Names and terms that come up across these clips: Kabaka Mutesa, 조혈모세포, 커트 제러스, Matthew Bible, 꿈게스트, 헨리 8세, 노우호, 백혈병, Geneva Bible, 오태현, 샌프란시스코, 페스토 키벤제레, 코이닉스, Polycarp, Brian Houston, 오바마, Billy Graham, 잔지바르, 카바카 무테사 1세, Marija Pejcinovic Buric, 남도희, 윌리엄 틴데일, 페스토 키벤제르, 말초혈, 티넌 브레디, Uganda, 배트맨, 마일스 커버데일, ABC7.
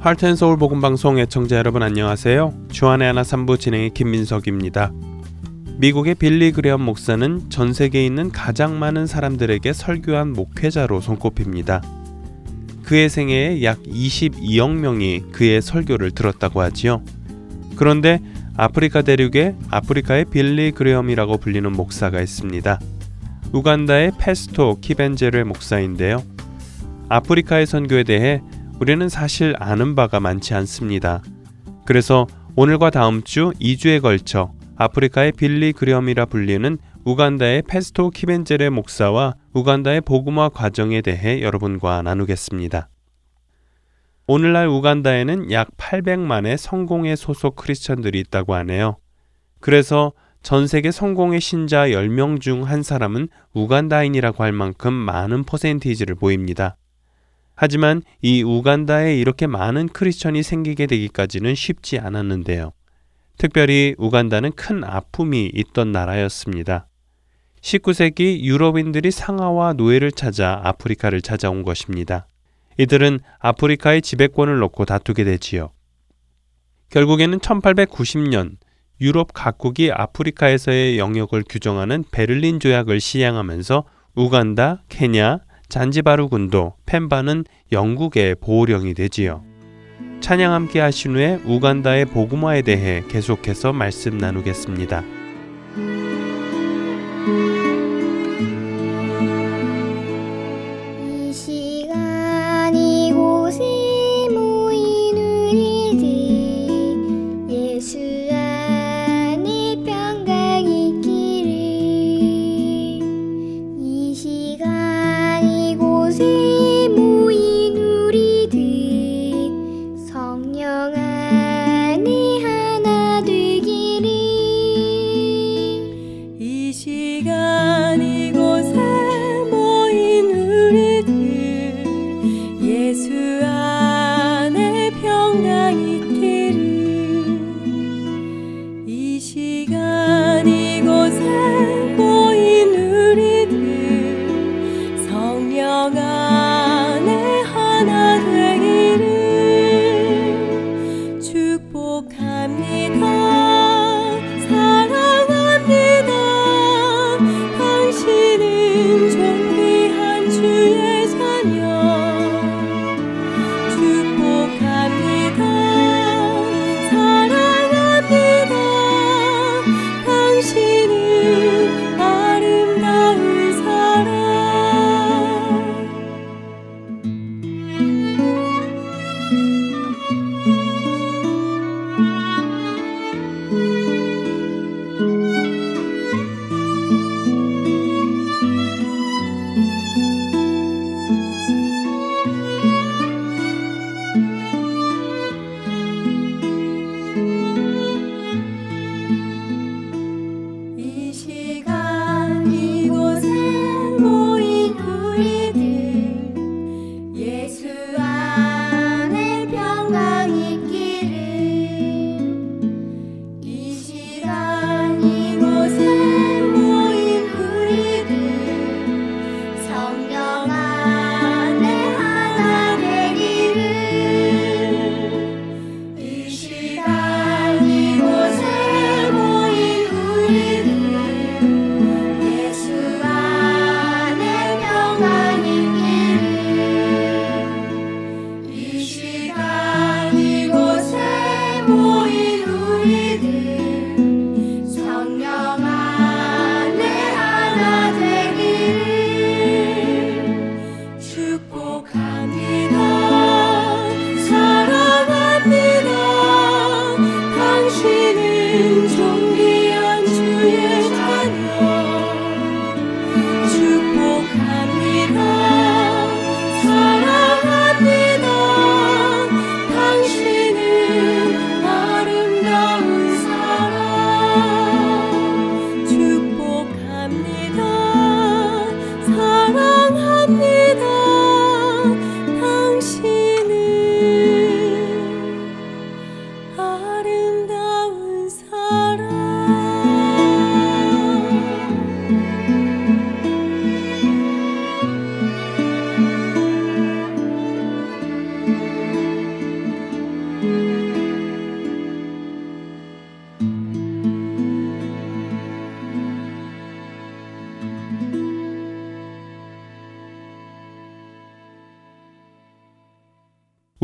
할텐서울 복음방송 애청자 여러분 안녕하세요. 주안의 하나 3부 진행의 김민석입니다. 미국의 빌리 그레엄 목사는 전 세계에 있는 가장 많은 사람들에게 설교한 목회자로 손꼽힙니다. 그의 생애에 약 22억 명이 그의 설교를 들었다고 하지요. 그런데 아프리카 대륙에 아프리카의 빌리 그레엄이라고 불리는 목사가 있습니다. 우간다의 페스토 키벤제르의 목사인데요. 아프리카의 선교에 대해 우리는 사실 아는 바가 많지 않습니다. 그래서 오늘과 다음 주 2주에 걸쳐 아프리카의 빌리 그레엄이라 불리는 우간다의 페스토 키벤제레 목사와 우간다의 복음화 과정에 대해 여러분과 나누겠습니다. 오늘날 우간다에는 약 800만의 성공회 소속 크리스천들이 있다고 하네요. 그래서 전 세계 성공회 신자 10명 중 한 사람은 우간다인이라고 할 만큼 많은 퍼센티지를 보입니다. 하지만 이 우간다에 이렇게 많은 크리스천이 생기게 되기까지는 쉽지 않았는데요. 특별히 우간다는 큰 아픔이 있던 나라였습니다. 19세기 유럽인들이 상아와 노예를 찾아 아프리카를 찾아온 것입니다. 이들은 아프리카의 지배권을 놓고 다투게 되지요. 결국에는 1890년 유럽 각국이 아프리카에서의 영역을 규정하는 베를린 조약을 시행하면서 우간다, 케냐, 잔지바르 군도, 펜바는 영국의 보호령이 되지요. 찬양 함께 하신 후에 우간다의 복음화에 대해 계속해서 말씀 나누겠습니다. 이 시간 이곳에 모이는 이들 예수 안에 평강이 있기를 이 시간 이곳에 안에 하나 되기를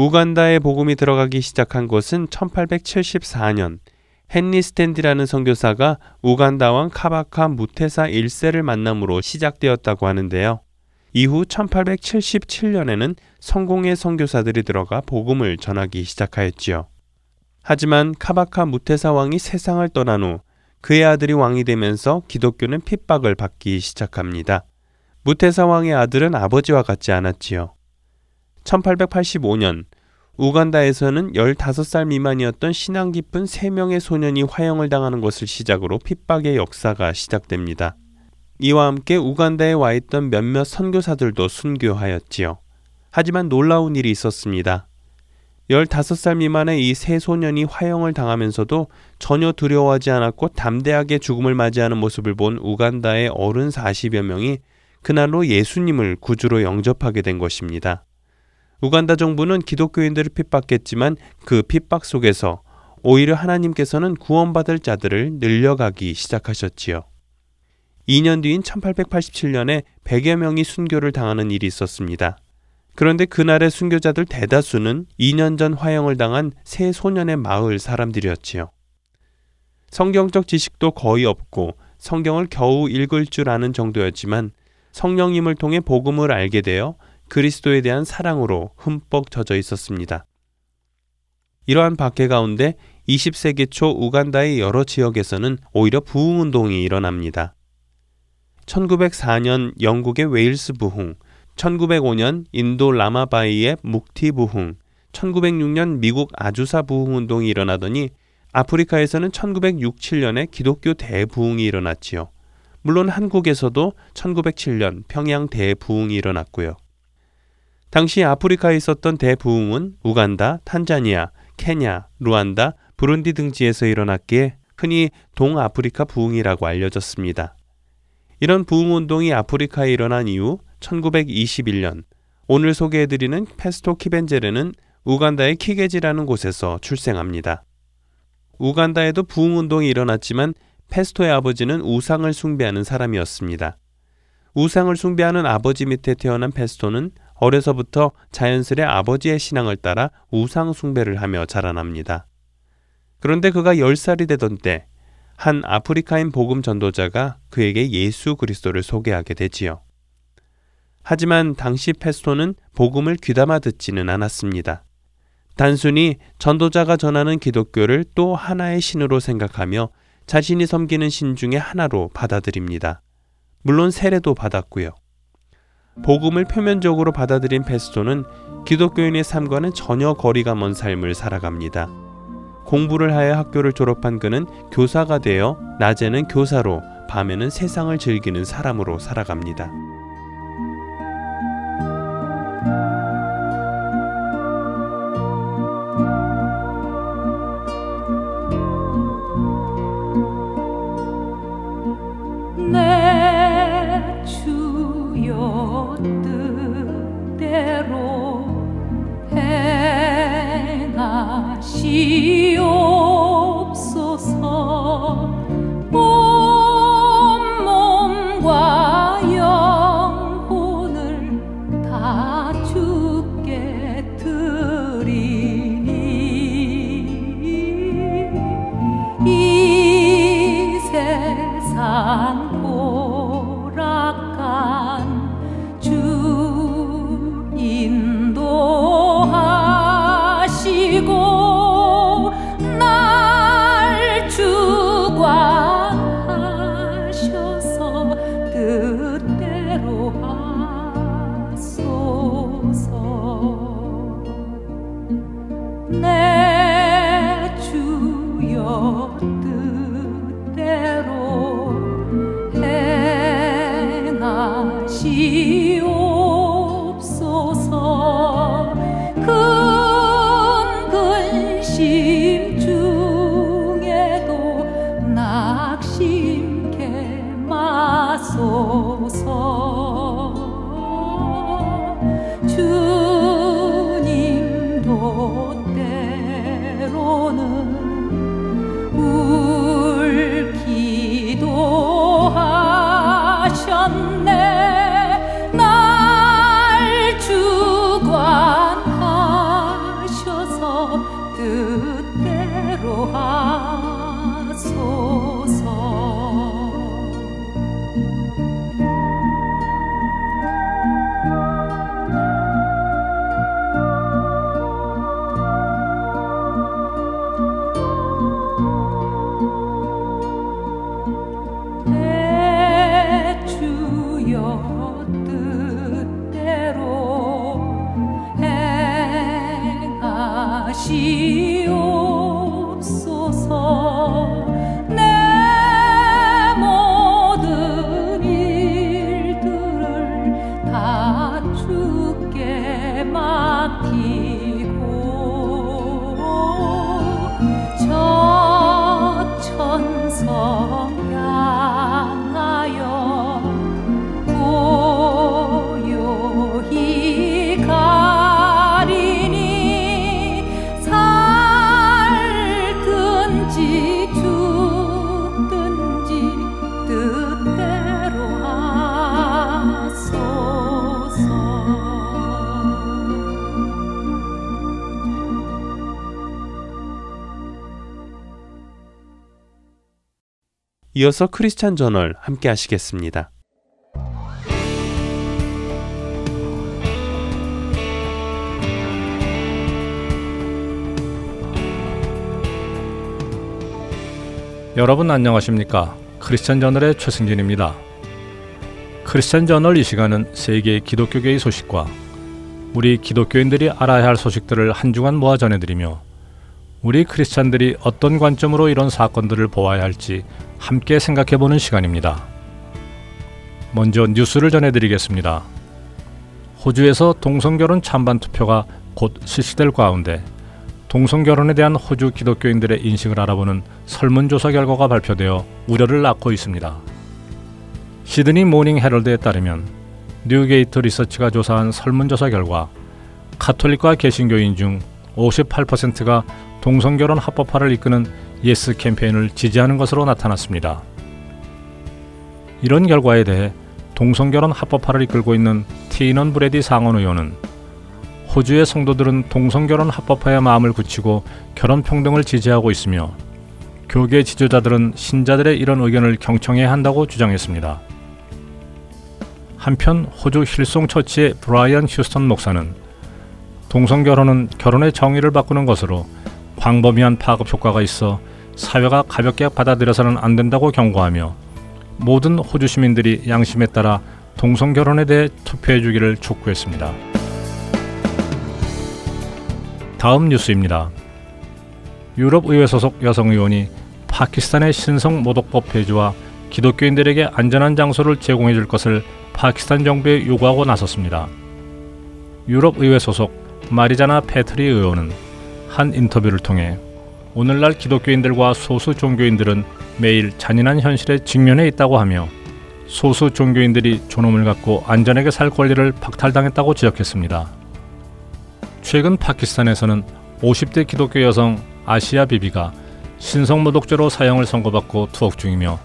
우간다에 복음이 들어가기 시작한 것은 1874년 헨리 스탠디라는 선교사가 우간다 왕 카바카 무테사 1세를 만남으로 시작되었다고 하는데요. 이후 1877년에는 성공의 선교사들이 들어가 복음을 전하기 시작하였지요. 하지만 카바카 무테사 왕이 세상을 떠난 후 그의 아들이 왕이 되면서 기독교는 핍박을 받기 시작합니다. 무테사 왕의 아들은 아버지와 같지 않았지요. 1885년 우간다에서는 15살 미만이었던 신앙 깊은 3명의 소년이 화형을 당하는 것을 시작으로 핍박의 역사가 시작됩니다. 이와 함께 우간다에 와 있던 몇몇 선교사들도 순교하였지요. 하지만 놀라운 일이 있었습니다. 15살 미만의 이 3소년이 화형을 당하면서도 전혀 두려워하지 않았고 담대하게 죽음을 맞이하는 모습을 본 우간다의 어른 40여 명이 그날로 예수님을 구주로 영접하게 된 것입니다. 우간다 정부는 기독교인들을 핍박했지만 그 핍박 속에서 오히려 하나님께서는 구원받을 자들을 늘려가기 시작하셨지요. 2년 뒤인 1887년에 100여 명이 순교를 당하는 일이 있었습니다. 그런데 그날의 순교자들 대다수는 2년 전 화형을 당한 세 소년의 마을 사람들이었지요. 성경적 지식도 거의 없고 성경을 겨우 읽을 줄 아는 정도였지만 성령님을 통해 복음을 알게 되어 그리스도에 대한 사랑으로 흠뻑 젖어 있었습니다. 이러한 박해 가운데 20세기 초 우간다의 여러 지역에서는 오히려 부흥운동이 일어납니다. 1904년 영국의 웨일스 부흥, 1905년 인도 라마바이의 묵티 부흥, 1906년 미국 아주사 부흥운동이 일어나더니 아프리카에서는 1906-7년에 기독교 대부흥이 일어났지요. 물론 한국에서도 1907년 평양 대부흥이 일어났고요. 당시 아프리카에 있었던 대부흥은 우간다, 탄자니아, 케냐, 루안다, 부룬디 등지에서 일어났기에 흔히 동아프리카 부흥이라고 알려졌습니다. 이런 부흥운동이 아프리카에 일어난 이후 1921년 오늘 소개해드리는 페스토 키벤제르는 우간다의 키게지라는 곳에서 출생합니다. 우간다에도 부흥운동이 일어났지만 페스토의 아버지는 우상을 숭배하는 사람이었습니다. 우상을 숭배하는 아버지 밑에 태어난 페스토는 어려서부터 자연스레 아버지의 신앙을 따라 우상 숭배를 하며 자라납니다. 그런데 그가 10살이 되던 때 한 아프리카인 복음 전도자가 그에게 예수 그리스도를 소개하게 되지요. 하지만 당시 페스토는 복음을 귀담아 듣지는 않았습니다. 단순히 전도자가 전하는 기독교를 또 하나의 신으로 생각하며 자신이 섬기는 신 중에 하나로 받아들입니다. 물론 세례도 받았고요. 복음을 표면적으로 받아들인 페스토는 기독교인의 삶과는 전혀 거리가 먼 삶을 살아갑니다. 공부를 하여 학교를 졸업한 그는 교사가 되어 낮에는 교사로, 밤에는 세상을 즐기는 사람으로 살아갑니다. 내 주여 뜻대로 행하시옵소서. 온 몸과 영혼을 다 주께 드리니 이 세상 주님 도때로는 이어서 크리스찬 저널 함께 하시겠습니다. 여러분 안녕하십니까? 크리스찬 저널의 최승진입니다. 크리스찬 저널 이 시간은 세계 기독교계의 소식과 우리 기독교인들이 알아야 할 소식들을 한 주간 모아 전해드리며 우리 크리스찬들이 어떤 관점으로 이런 사건들을 보아야 할지 함께 생각해보는 시간입니다. 먼저 뉴스를 전해드리겠습니다. 호주에서 동성결혼 찬반 투표가 곧 실시될 가운데 동성결혼에 대한 호주 기독교인들의 인식을 알아보는 설문조사 결과가 발표되어 우려를 낳고 있습니다. 시드니 모닝 헤럴드에 따르면 뉴게이트 리서치가 조사한 설문조사 결과 카톨릭과 개신교인 중 58%가 동성결혼 합법화를 이끄는 예스 캠페인을 지지하는 것으로 나타났습니다. 이런 결과에 대해 동성결혼 합법화를 이끌고 있는 티넌 브레디 상원 의원은 호주의 성도들은 동성결혼 합법화에 마음을 굳히고 결혼평등을 지지하고 있으며 교계 지도자들은 신자들의 이런 의견을 경청해야 한다고 주장했습니다. 한편 호주 힐송 처치의 브라이언 휴스턴 목사는 동성결혼은 결혼의 정의를 바꾸는 것으로 광범위한 파급 효과가 있어 사회가 가볍게 받아들여서는 안 된다고 경고하며 모든 호주 시민들이 양심에 따라 동성결혼에 대해 투표해 주기를 촉구했습니다. 다음 뉴스입니다. 유럽의회 소속 여성 의원이 파키스탄의 신성 모독법 폐지와 기독교인들에게 안전한 장소를 제공해 줄 것을 파키스탄 정부에 요구하고 나섰습니다. 유럽의회 소속 마리자나 페트리 의원은 한 인터뷰를 통해 오늘날 기독교인들과 소수 종교인들은 매일 잔인한 현실에 직면해 있다고 하며 소수 종교인들이 존엄을 갖고 안전하게 살 권리를 박탈당했다고 지적했습니다. 최근 파키스탄에서는 50대 기독교 여성 아시아 비비가 신성모독죄로 사형을 선고받고 투옥 중이며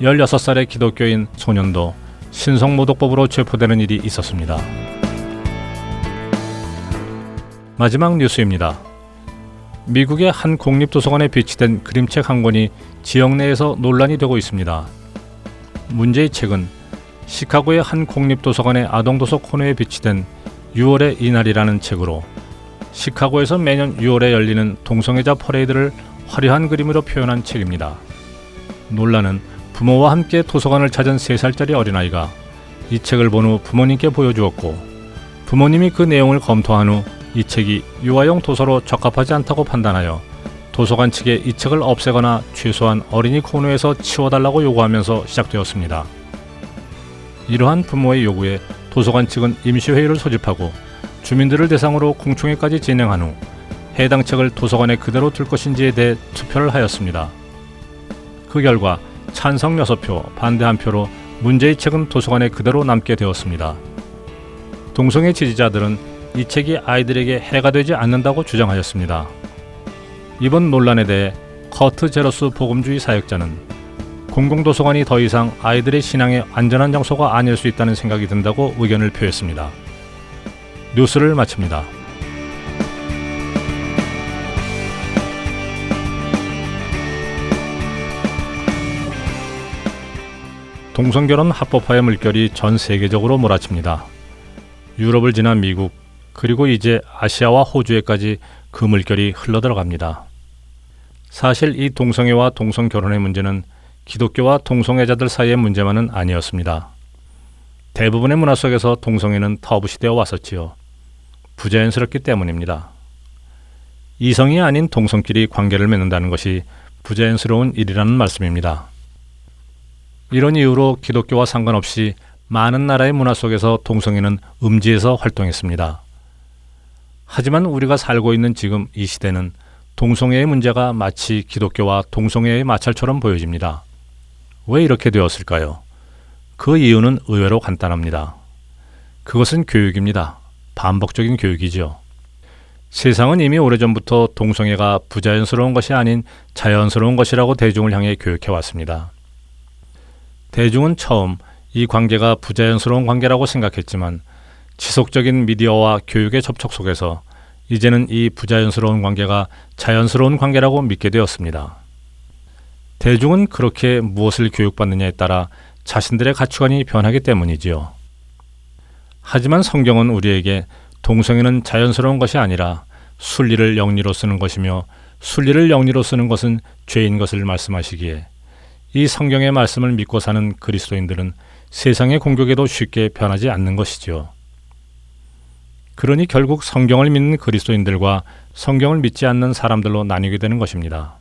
16살의 기독교인 소년도 신성모독법으로 체포되는 일이 있었습니다. 마지막 뉴스입니다. 미국의 한 공립도서관에 비치된 그림책 한 권이 지역 내에서 논란이 되고 있습니다. 문제의 책은 시카고의 한 공립도서관의 아동도서 코너에 비치된 6월의 이날이라는 책으로 시카고에서 매년 6월에 열리는 동성애자 퍼레이드를 화려한 그림으로 표현한 책입니다. 논란은 부모와 함께 도서관을 찾은 3살짜리 어린아이가 이 책을 본 후 부모님께 보여주었고 부모님이 그 내용을 검토한 후 이 책이 유아용 도서로 적합하지 않다고 판단하여 도서관 측에 이 책을 없애거나 최소한 어린이 코너에서 치워달라고 요구하면서 시작되었습니다. 이러한 부모의 요구에 도서관 측은 임시회의를 소집하고 주민들을 대상으로 공청회까지 진행한 후 해당 책을 도서관에 그대로 둘 것인지에 대해 투표를 하였습니다. 그 결과 찬성 6표, 반대 1표로 문제의 책은 도서관에 그대로 남게 되었습니다. 동성애 지지자들은 이 책이 아이들에게 해가 되지 않는다고 주장하였습니다. 이번 논란에 대해 커트 제러스 복음주의 사역자는 공공도서관이 더 이상 아이들의 신앙의 안전한 장소가 아닐 수 있다는 생각이 든다고 의견을 표했습니다. 뉴스를 마칩니다. 동성결혼 합법화의 물결이 전 세계적으로 몰아칩니다. 유럽을 지난 미국, 그리고 이제 아시아와 호주에까지 그 물결이 흘러들어갑니다. 사실 이 동성애와 동성결혼의 문제는 기독교와 동성애자들 사이의 문제만은 아니었습니다. 대부분의 문화 속에서 동성애는 터부시되어 왔었지요. 부자연스럽기 때문입니다. 이성이 아닌 동성끼리 관계를 맺는다는 것이 부자연스러운 일이라는 말씀입니다. 이런 이유로 기독교와 상관없이 많은 나라의 문화 속에서 동성애는 음지에서 활동했습니다. 하지만 우리가 살고 있는 지금 이 시대는 동성애의 문제가 마치 기독교와 동성애의 마찰처럼 보여집니다. 왜 이렇게 되었을까요? 그 이유는 의외로 간단합니다. 그것은 교육입니다. 반복적인 교육이죠. 세상은 이미 오래전부터 동성애가 부자연스러운 것이 아닌 자연스러운 것이라고 대중을 향해 교육해왔습니다. 대중은 처음 이 관계가 부자연스러운 관계라고 생각했지만 지속적인 미디어와 교육의 접촉 속에서 이제는 이 부자연스러운 관계가 자연스러운 관계라고 믿게 되었습니다. 대중은 그렇게 무엇을 교육받느냐에 따라 자신들의 가치관이 변하기 때문이지요. 하지만 성경은 우리에게 동성애는 자연스러운 것이 아니라 순리를 영리로 쓰는 것이며 순리를 영리로 쓰는 것은 죄인 것을 말씀하시기에 이 성경의 말씀을 믿고 사는 그리스도인들은 세상의 공격에도 쉽게 변하지 않는 것이지요. 그러니 결국 성경을 믿는 그리스도인들과 성경을 믿지 않는 사람들로 나뉘게 되는 것입니다.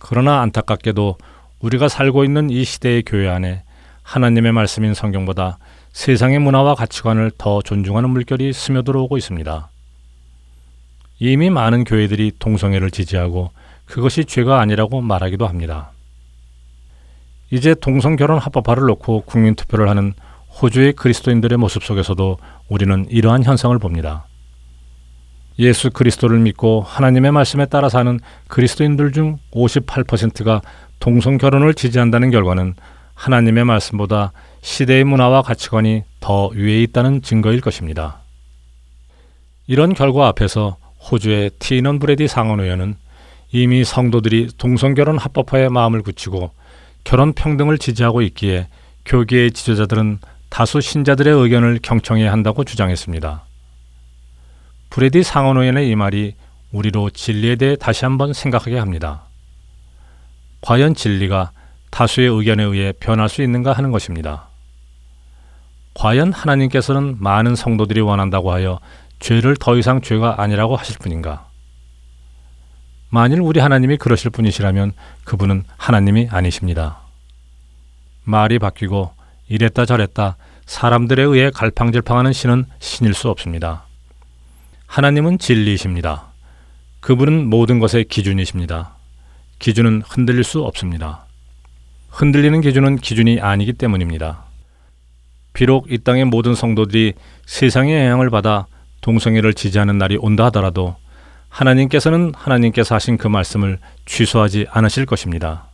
그러나 안타깝게도 우리가 살고 있는 이 시대의 교회 안에 하나님의 말씀인 성경보다 세상의 문화와 가치관을 더 존중하는 물결이 스며들어오고 있습니다. 이미 많은 교회들이 동성애를 지지하고 그것이 죄가 아니라고 말하기도 합니다. 이제 동성결혼 합법화를 놓고 국민투표를 하는 호주의 그리스도인들의 모습 속에서도 우리는 이러한 현상을 봅니다. 예수 그리스도를 믿고 하나님의 말씀에 따라 사는 그리스도인들 중 58%가 동성결혼을 지지한다는 결과는 하나님의 말씀보다 시대의 문화와 가치관이 더 위에 있다는 증거일 것입니다. 이런 결과 앞에서 호주의 티넌 브레디 상원의원은 이미 성도들이 동성결혼 합법화에 마음을 굳히고 결혼 평등을 지지하고 있기에 교계의 지도자들은 다수 신자들의 의견을 경청해야 한다고 주장했습니다. 브레디 상원의원의 이 말이 우리로 진리에 대해 다시 한번 생각하게 합니다. 과연 진리가 다수의 의견에 의해 변할 수 있는가 하는 것입니다. 과연 하나님께서는 많은 성도들이 원한다고 하여 죄를 더 이상 죄가 아니라고 하실 분인가? 만일 우리 하나님이 그러실 분이시라면 그분은 하나님이 아니십니다. 말이 바뀌고 이랬다 저랬다 사람들에 의해 갈팡질팡하는 신은 신일 수 없습니다. 하나님은 진리이십니다. 그분은 모든 것의 기준이십니다. 기준은 흔들릴 수 없습니다. 흔들리는 기준은 기준이 아니기 때문입니다. 비록 이 땅의 모든 성도들이 세상의 영향을 받아 동성애를 지지하는 날이 온다 하더라도 하나님께서는 하나님께서 하신 그 말씀을 취소하지 않으실 것입니다.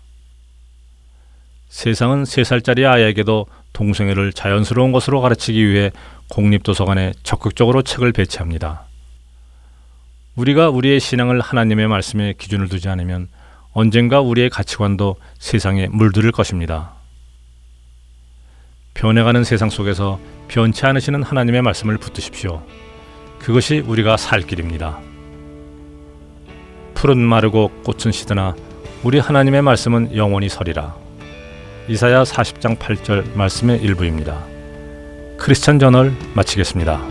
세상은 3살짜리 아이에게도 동성애를 자연스러운 것으로 가르치기 위해 공립도서관에 적극적으로 책을 배치합니다. 우리가 우리의 신앙을 하나님의 말씀에 기준을 두지 않으면 언젠가 우리의 가치관도 세상에 물들을 것입니다. 변해가는 세상 속에서 변치 않으시는 하나님의 말씀을 붙드십시오. 그것이 우리가 살 길입니다. 풀은 마르고 꽃은 시드나 우리 하나님의 말씀은 영원히 서리라. 이사야 40장 8절 말씀의 일부입니다. 크리스천 저널 마치겠습니다.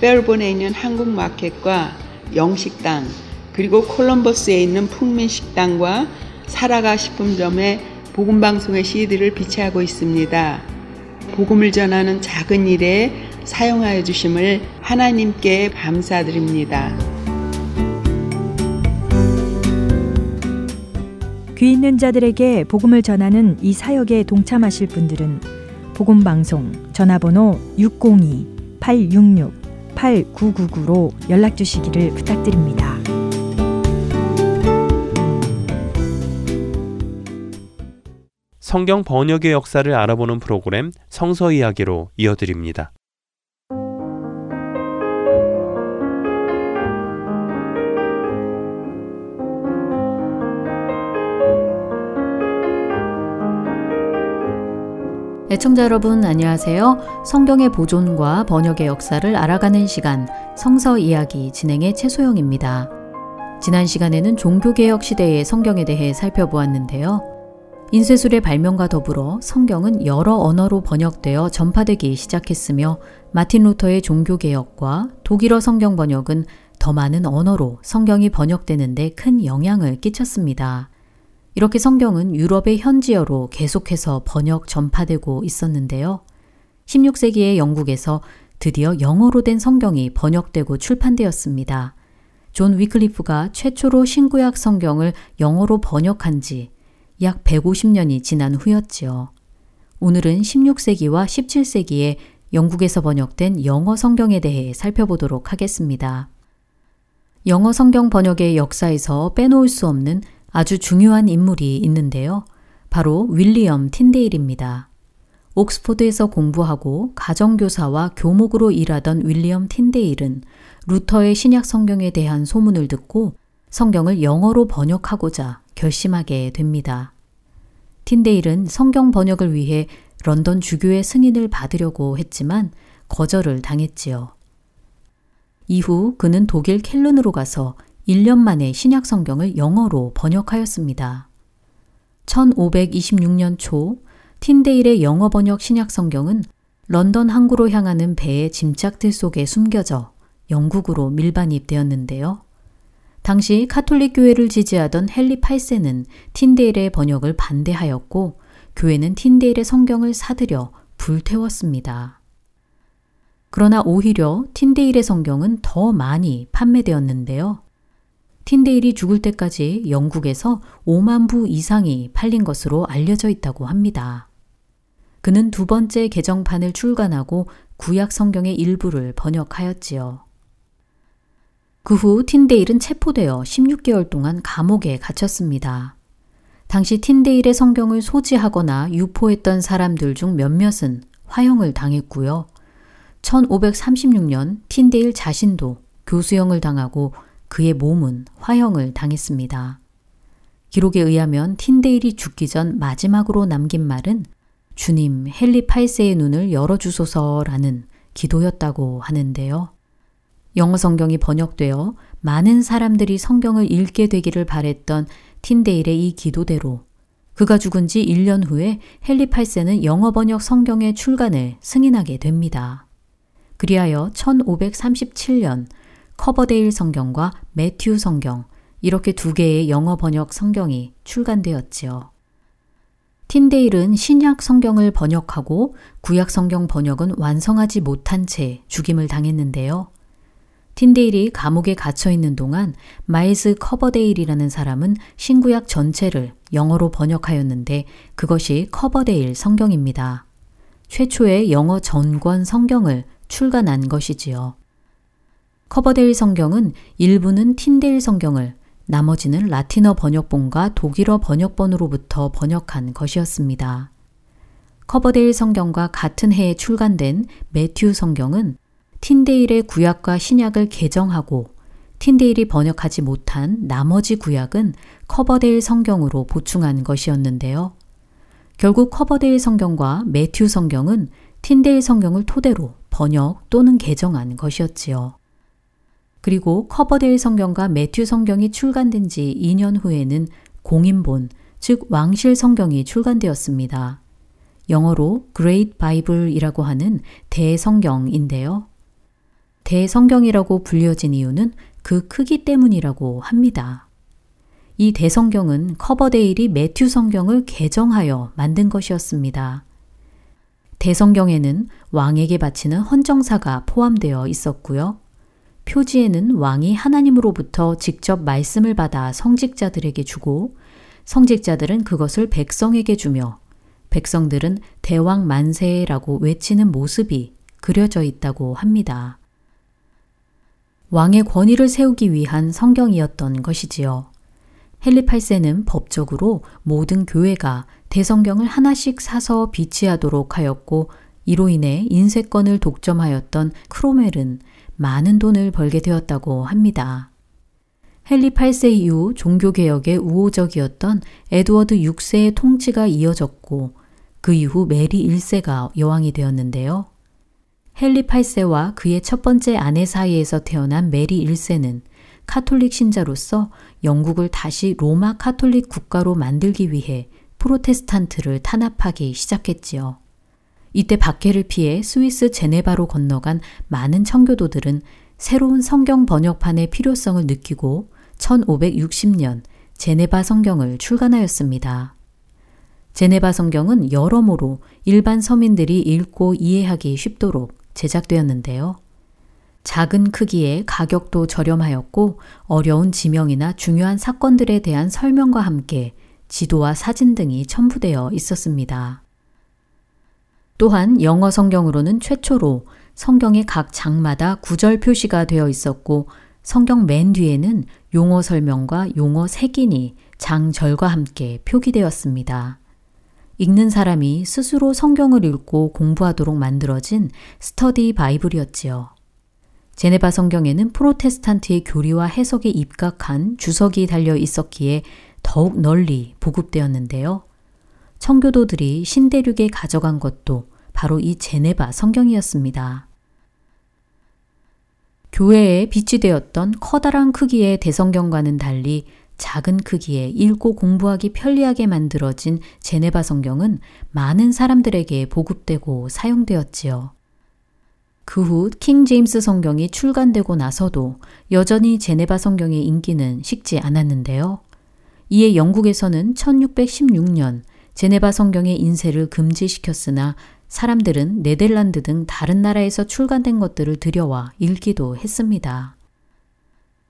페어본에 있는 한국 마켓과 영식당, 그리고 콜럼버스에 있는 풍민식당과 살아가 식품점의 복음방송의 CD를 비치하고 있습니다. 복음을 전하는 작은 일에 사용하여 주심을 하나님께 감사드립니다. 귀 있는 자들에게 복음을 전하는 이 사역에 동참하실 분들은 복음방송 전화번호 602-866-8999로 연락주시기를 부탁드립니다. 성경 번역의 역사를 알아보는 프로그램 성서 이야기로 이어드립니다. 애청자 여러분 안녕하세요. 성경의 보존과 번역의 역사를 알아가는 시간 성서 이야기 진행의 최소영입니다. 지난 시간에는 종교개혁 시대의 성경에 대해 살펴보았는데요. 인쇄술의 발명과 더불어 성경은 여러 언어로 번역되어 전파되기 시작했으며 마틴 루터의 종교개혁과 독일어 성경 번역은 더 많은 언어로 성경이 번역되는 데 큰 영향을 끼쳤습니다. 이렇게 성경은 유럽의 현지어로 계속해서 번역 전파되고 있었는데요. 16세기의 영국에서 드디어 영어로 된 성경이 번역되고 출판되었습니다. 존 위클리프가 최초로 신구약 성경을 영어로 번역한 지 약 150년이 지난 후였지요. 오늘은 16세기와 17세기에 영국에서 번역된 영어 성경에 대해 살펴보도록 하겠습니다. 영어 성경 번역의 역사에서 빼놓을 수 없는 아주 중요한 인물이 있는데요. 바로 윌리엄 틴데일입니다. 옥스포드에서 공부하고 가정교사와 교목으로 일하던 윌리엄 틴데일은 루터의 신약 성경에 대한 소문을 듣고 성경을 영어로 번역하고자 결심하게 됩니다. 틴데일은 성경 번역을 위해 런던 주교의 승인을 받으려고 했지만 거절을 당했지요. 이후 그는 독일 켈른으로 가서 1년 만에 신약 성경을 영어로 번역하였습니다. 1526년 초 틴데일의 영어 번역 신약 성경은 런던 항구로 향하는 배의 짐짝들 속에 숨겨져 영국으로 밀반입되었는데요. 당시 카톨릭 교회를 지지하던 헨리 8세는 틴데일의 번역을 반대하였고 교회는 틴데일의 성경을 사들여 불태웠습니다. 그러나 오히려 틴데일의 성경은 더 많이 판매되었는데요. 틴데일이 죽을 때까지 영국에서 5만 부 이상이 팔린 것으로 알려져 있다고 합니다. 그는 두 번째 개정판을 출간하고 구약 성경의 일부를 번역하였지요. 그 후 틴데일은 체포되어 16개월 동안 감옥에 갇혔습니다. 당시 틴데일의 성경을 소지하거나 유포했던 사람들 중 몇몇은 화형을 당했고요. 1536년 틴데일 자신도 교수형을 당하고 그의 몸은 화형을 당했습니다. 기록에 의하면 틴데일이 죽기 전 마지막으로 남긴 말은 주님 헨리 8세의 눈을 열어주소서라는 기도였다고 하는데요. 영어 성경이 번역되어 많은 사람들이 성경을 읽게 되기를 바랬던 틴데일의 이 기도대로 그가 죽은 지 1년 후에 헨리 8세는 영어 번역 성경의 출간을 승인하게 됩니다. 그리하여 1537년 커버데일 성경과 매튜 성경, 이렇게 두 개의 영어 번역 성경이 출간되었지요. 틴데일은 신약 성경을 번역하고 구약 성경 번역은 완성하지 못한 채 죽임을 당했는데요. 틴데일이 감옥에 갇혀 있는 동안 마일스 커버데일이라는 사람은 신구약 전체를 영어로 번역하였는데 그것이 커버데일 성경입니다. 최초의 영어 전권 성경을 출간한 것이지요. 커버데일 성경은 일부는 틴데일 성경을, 나머지는 라틴어 번역본과 독일어 번역본으로부터 번역한 것이었습니다. 커버데일 성경과 같은 해에 출간된 매튜 성경은 틴데일의 구약과 신약을 개정하고 틴데일이 번역하지 못한 나머지 구약은 커버데일 성경으로 보충한 것이었는데요. 결국 커버데일 성경과 매튜 성경은 틴데일 성경을 토대로 번역 또는 개정한 것이었지요. 그리고 커버데일 성경과 매튜 성경이 출간된 지 2년 후에는 공인본, 즉 왕실 성경이 출간되었습니다. 영어로 Great Bible이라고 하는 대성경인데요. 대성경이라고 불려진 이유는 그 크기 때문이라고 합니다. 이 대성경은 커버데일이 매튜 성경을 개정하여 만든 것이었습니다. 대성경에는 왕에게 바치는 헌정사가 포함되어 있었고요. 표지에는 왕이 하나님으로부터 직접 말씀을 받아 성직자들에게 주고 성직자들은 그것을 백성에게 주며 백성들은 대왕 만세라고 외치는 모습이 그려져 있다고 합니다. 왕의 권위를 세우기 위한 성경이었던 것이지요. 헨리 8세는 법적으로 모든 교회가 대성경을 하나씩 사서 비치하도록 하였고 이로 인해 인쇄권을 독점하였던 크로멜은 많은 돈을 벌게 되었다고 합니다. 헨리 8세 이후 종교개혁에 우호적이었던 에드워드 6세의 통치가 이어졌고 그 이후 메리 1세가 여왕이 되었는데요. 헨리 8세와 그의 첫 번째 아내 사이에서 태어난 메리 1세는 카톨릭 신자로서 영국을 다시 로마 카톨릭 국가로 만들기 위해 프로테스탄트를 탄압하기 시작했지요. 이때 박해를 피해 스위스 제네바로 건너간 많은 청교도들은 새로운 성경 번역판의 필요성을 느끼고 1560년 제네바 성경을 출간하였습니다. 제네바 성경은 여러모로 일반 서민들이 읽고 이해하기 쉽도록 제작되었는데요. 작은 크기에 가격도 저렴하였고 어려운 지명이나 중요한 사건들에 대한 설명과 함께 지도와 사진 등이 첨부되어 있었습니다. 또한 영어 성경으로는 최초로 성경의 각 장마다 구절 표시가 되어 있었고 성경 맨 뒤에는 용어 설명과 용어 색인이 장절과 함께 표기되었습니다. 읽는 사람이 스스로 성경을 읽고 공부하도록 만들어진 스터디 바이블이었지요. 제네바 성경에는 프로테스탄트의 교리와 해석에 입각한 주석이 달려 있었기에 더욱 널리 보급되었는데요. 청교도들이 신대륙에 가져간 것도 바로 이 제네바 성경이었습니다. 교회에 비치되었던 커다란 크기의 대성경과는 달리 작은 크기에 읽고 공부하기 편리하게 만들어진 제네바 성경은 많은 사람들에게 보급되고 사용되었지요. 그 후 킹 제임스 성경이 출간되고 나서도 여전히 제네바 성경의 인기는 식지 않았는데요. 이에 영국에서는 1616년 제네바 성경의 인쇄를 금지시켰으나 사람들은 네덜란드 등 다른 나라에서 출간된 것들을 들여와 읽기도 했습니다.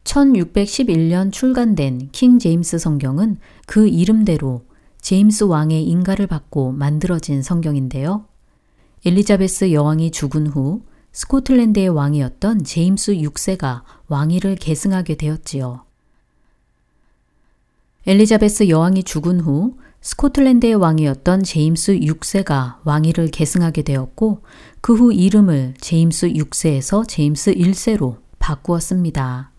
1611년 출간된 킹 제임스 성경은 그 이름대로 제임스 왕의 인가를 받고 만들어진 성경인데요. 엘리자베스 여왕이 죽은 후 스코틀랜드의 왕이었던 제임스 6세가 왕위를 계승하게 되었지요. 엘리자베스 여왕이 죽은 후 스코틀랜드의 왕이었던 제임스 6세가 왕위를 계승하게 되었고 그 후 이름을 제임스 6세에서 제임스 1세로 바꾸었습니다.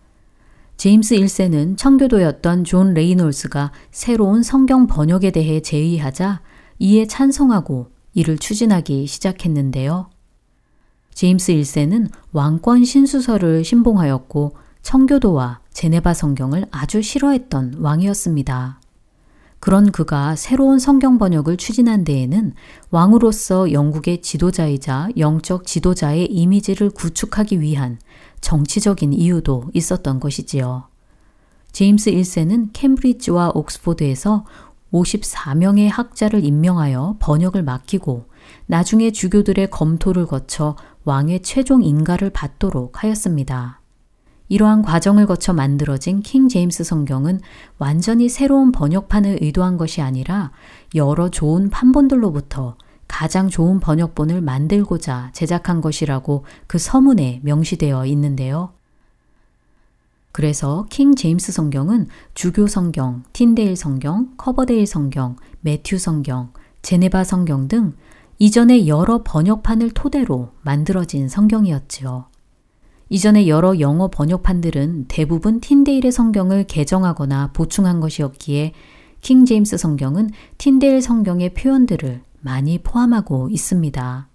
제임스 1세는 청교도였던 존 레이놀스가 새로운 성경 번역에 대해 제의하자 이에 찬성하고 이를 추진하기 시작했는데요. 제임스 1세는 왕권 신수서를 신봉하였고 청교도와 제네바 성경을 아주 싫어했던 왕이었습니다. 그런 그가 새로운 성경 번역을 추진한 데에는 왕으로서 영국의 지도자이자 영적 지도자의 이미지를 구축하기 위한 정치적인 이유도 있었던 것이지요. 제임스 1세는 캠브리지와 옥스포드에서 54명의 학자를 임명하여 번역을 맡기고 나중에 주교들의 검토를 거쳐 왕의 최종 인가를 받도록 하였습니다. 이러한 과정을 거쳐 만들어진 킹 제임스 성경은 완전히 새로운 번역판을 의도한 것이 아니라 여러 좋은 판본들로부터 가장 좋은 번역본을 만들고자 제작한 것이라고 그 서문에 명시되어 있는데요. 그래서 킹 제임스 성경은 주교 성경, 틴데일 성경, 커버데일 성경, 매튜 성경, 제네바 성경 등 이전의 여러 번역판을 토대로 만들어진 성경이었지요. 이전의 여러 영어 번역판들은 대부분 틴데일의 성경을 개정하거나 보충한 것이었기에 킹 제임스 성경은 틴데일 성경의 표현들을 많이 포함하고 있습니다.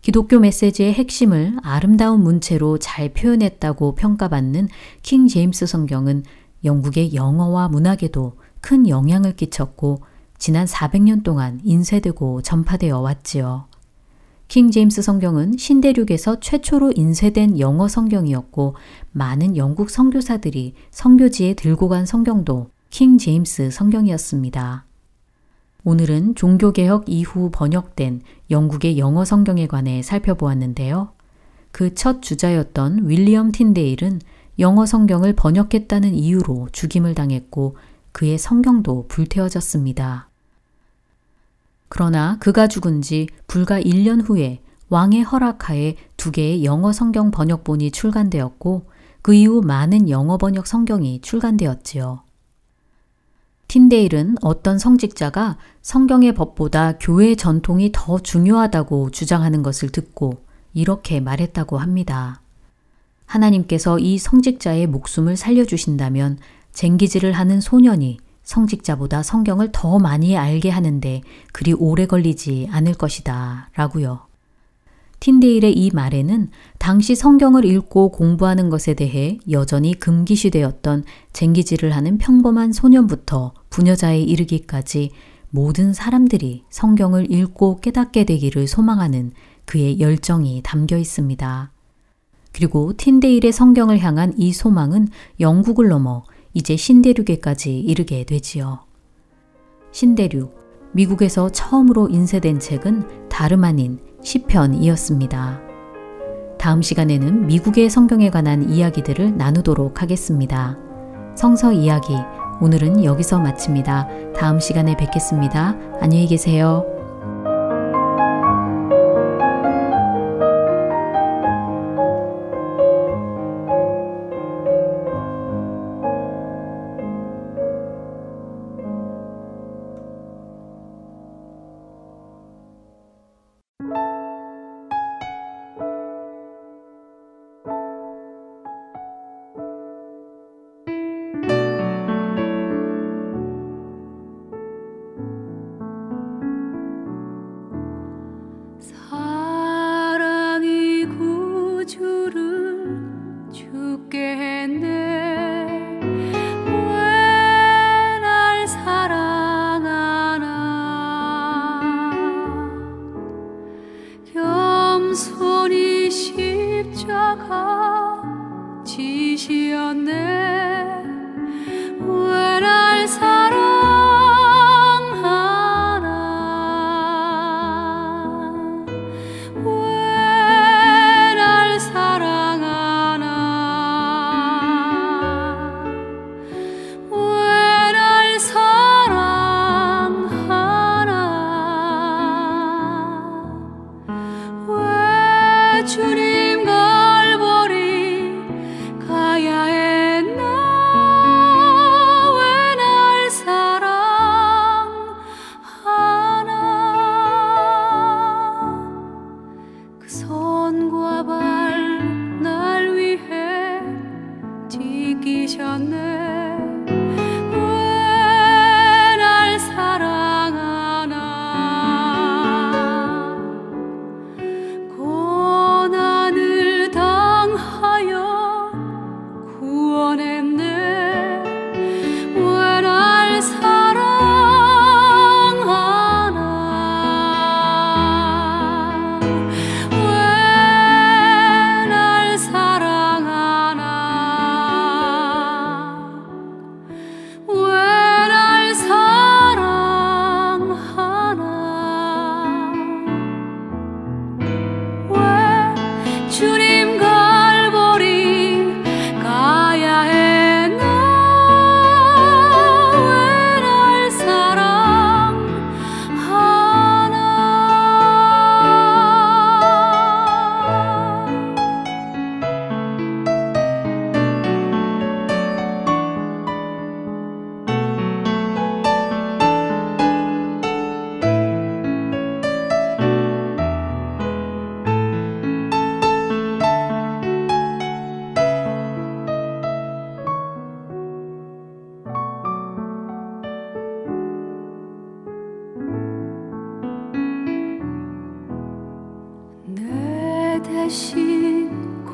기독교 메시지의 핵심을 아름다운 문체로 잘 표현했다고 평가받는 킹 제임스 성경은 영국의 영어와 문학에도 큰 영향을 끼쳤고 지난 400년 동안 인쇄되고 전파되어 왔지요. 킹 제임스 성경은 신대륙에서 최초로 인쇄된 영어 성경이었고 많은 영국 선교사들이 선교지에 들고 간 성경도 킹 제임스 성경이었습니다. 오늘은 종교개혁 이후 번역된 영국의 영어 성경에 관해 살펴보았는데요. 그 첫 주자였던 윌리엄 틴데일은 영어 성경을 번역했다는 이유로 죽임을 당했고 그의 성경도 불태워졌습니다. 그러나 그가 죽은 지 불과 1년 후에 왕의 허락하에 2개의 영어 성경 번역본이 출간되었고 그 이후 많은 영어 번역 성경이 출간되었지요. 틴데일은 어떤 성직자가 성경의 법보다 교회의 전통이 더 중요하다고 주장하는 것을 듣고 이렇게 말했다고 합니다. 하나님께서 이 성직자의 목숨을 살려주신다면 쟁기질을 하는 소년이 성직자보다 성경을 더 많이 알게 하는데 그리 오래 걸리지 않을 것이다 라고요. 틴데일의 이 말에는 당시 성경을 읽고 공부하는 것에 대해 여전히 금기시되었던 쟁기질을 하는 평범한 소년부터 부녀자에 이르기까지 모든 사람들이 성경을 읽고 깨닫게 되기를 소망하는 그의 열정이 담겨 있습니다. 그리고 틴데일의 성경을 향한 이 소망은 영국을 넘어 이제 신대륙에까지 이르게 되지요. 신대륙, 미국에서 처음으로 인쇄된 책은 다름 아닌 시편이었습니다. 다음 시간에는 미국의 성경에 관한 이야기들을 나누도록 하겠습니다. 성서 이야기, 오늘은 여기서 마칩니다. 다음 시간에 뵙겠습니다. 안녕히 계세요.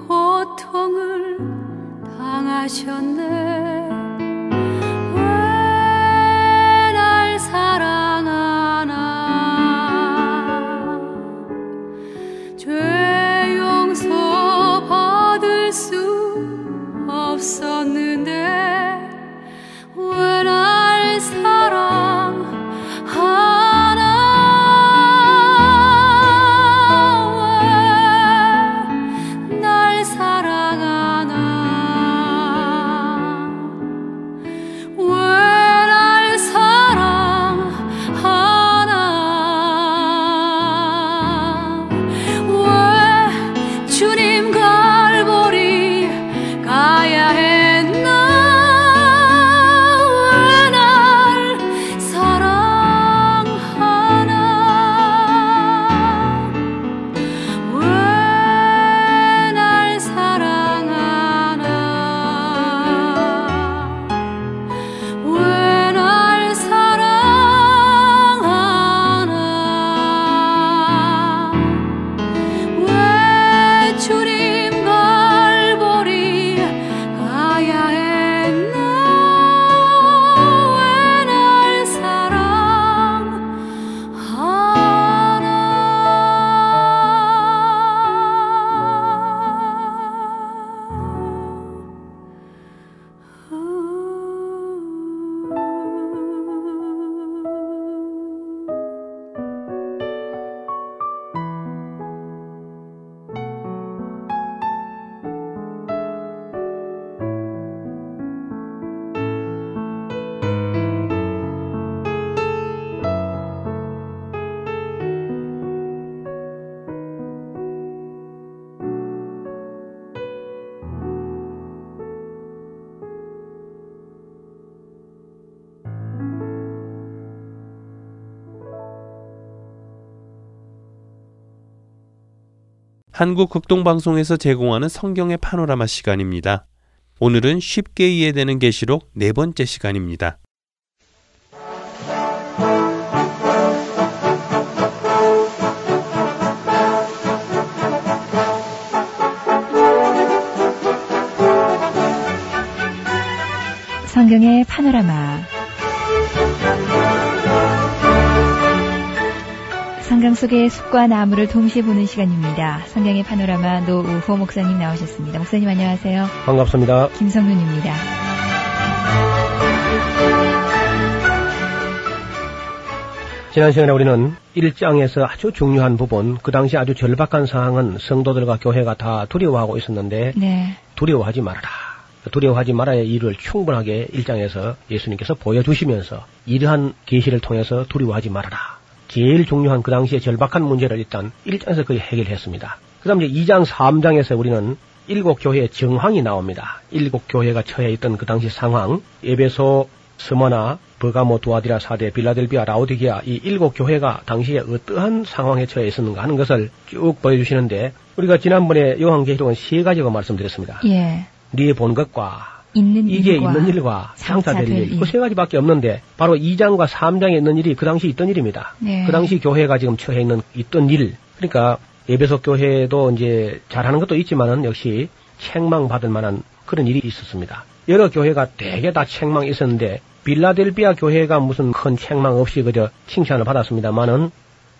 고통을 당하셨네. 왜 한국 극동방송에서 제공하는 성경의 파노라마 시간입니다. 오늘은 쉽게 이해되는 계시록 네 번째 시간입니다. 성경의 파노라마. 성경 속의 숲과 나무를 동시에 보는 시간입니다. 성경의 파노라마 노우호 목사님 나오셨습니다. 목사님 안녕하세요. 반갑습니다. 김성윤입니다. 지난 시간에 우리는 1장에서 아주 중요한 부분, 그 당시 아주 절박한 상황은 성도들과 교회가 다 두려워하고 있었는데 네. 두려워하지 말아라. 두려워하지 말아야 일을 충분하게 1장에서 예수님께서 보여주시면서 이러한 계시를 통해서 두려워하지 말아라. 제일 중요한 그 당시의 절박한 문제를 일단 1장에서 거의 해결했습니다. 그 다음 이제 2장, 3장에서 우리는 7교회의 정황이 나옵니다. 7교회가 처해 있던 그 당시 상황, 에베소, 스머나, 버가모, 두아디라, 사데, 빌라델비아, 라오디게아 이 7교회가 당시에 어떠한 상황에 처해 있었는가 하는 것을 쭉 보여주시는데 우리가 지난번에 요한계시록은 3가지가 말씀드렸습니다. 예. 네 본 것과 있는 일과 장차될 일. 그 3가지밖에 없는데 바로 2장과 3장에 있는 일이 그 당시 있던 일입니다. 네. 그 당시 교회가 지금 처해 있던 일. 그러니까 에베소 교회도 이제 잘하는 것도 있지만은 역시 책망받을 만한 그런 일이 있었습니다. 여러 교회가 되게 다 책망이 있었는데 빌라델비아 교회가 무슨 큰 책망 없이 그저 칭찬을 받았습니다만은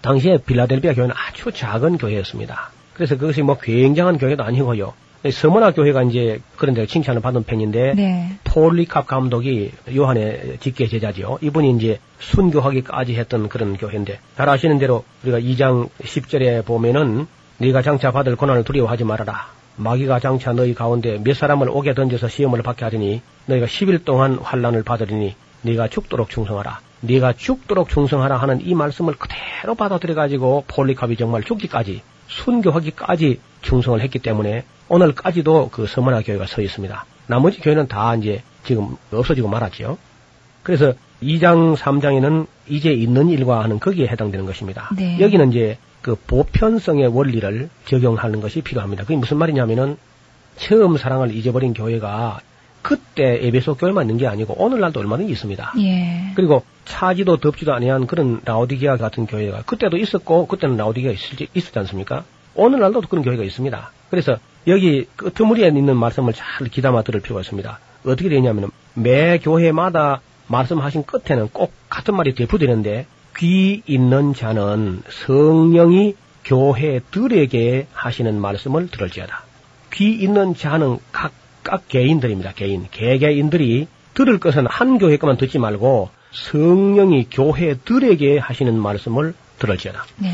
당시에 빌라델비아 교회는 아주 작은 교회였습니다. 그래서 그것이 뭐 굉장한 교회도 아니고요. 서머나 교회가 이제 그런 데 칭찬을 받은 편인데 네. 폴리캅 감독이 요한의 직계 제자죠. 이분이 이제 순교하기까지 했던 그런 교회인데 잘 아시는 대로 우리가 2장 10절에 보면은 네가 장차 받을 고난을 두려워하지 말아라. 마귀가 장차 너희 가운데 몇 사람을 오게 던져서 시험을 받게 하리니 너희가 10일 동안 환난을 받으리니 네가 죽도록 충성하라. 네가 죽도록 충성하라 하는 이 말씀을 그대로 받아들여 가지고 폴리캅이 정말 죽기까지 순교하기까지 충성을 했기 때문에 오늘까지도 그 서머나 교회가 서 있습니다. 나머지 교회는 다 이제 지금 없어지고 말았지요. 그래서 2장, 3장에는 이제 있는 일과 하는 거기에 해당되는 것입니다. 네. 여기는 이제 그 보편성의 원리를 적용하는 것이 필요합니다. 그게 무슨 말이냐면은 처음 사랑을 잊어버린 교회가 그때 에베소 교회만 있는 게 아니고 오늘날도 얼마든지 있습니다. 예. 그리고 차지도 덥지도 아니한 그런 라오디게아 같은 교회가 그때도 있었고 그때는 라오디게아 있었지 않습니까? 오늘날도 그런 교회가 있습니다. 그래서 여기 끄트머리에 있는 말씀을 잘 귀담아 들을 필요가 있습니다. 어떻게 되냐면 매 교회마다 말씀하신 끝에는 꼭 같은 말이 대표되는데 귀 있는 자는 성령이 교회들에게 하시는 말씀을 들을지어다. 귀 있는 자는 각각 개인들입니다. 개개인들이 들을 것은 한 교회 것만 듣지 말고 성령이 교회들에게 하시는 말씀을 들을지어다. 네.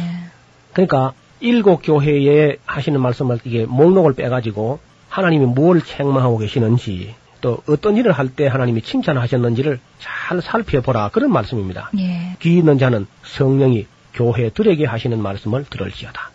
그러니까 7교회에 하시는 말씀을 이게 목록을 빼가지고 하나님이 뭘 책망하고 계시는지 또 어떤 일을 할 때 하나님이 칭찬하셨는지를 잘 살펴보라 그런 말씀입니다. 예. 귀 있는 자는 성령이 교회들에게 하시는 말씀을 들을지어다.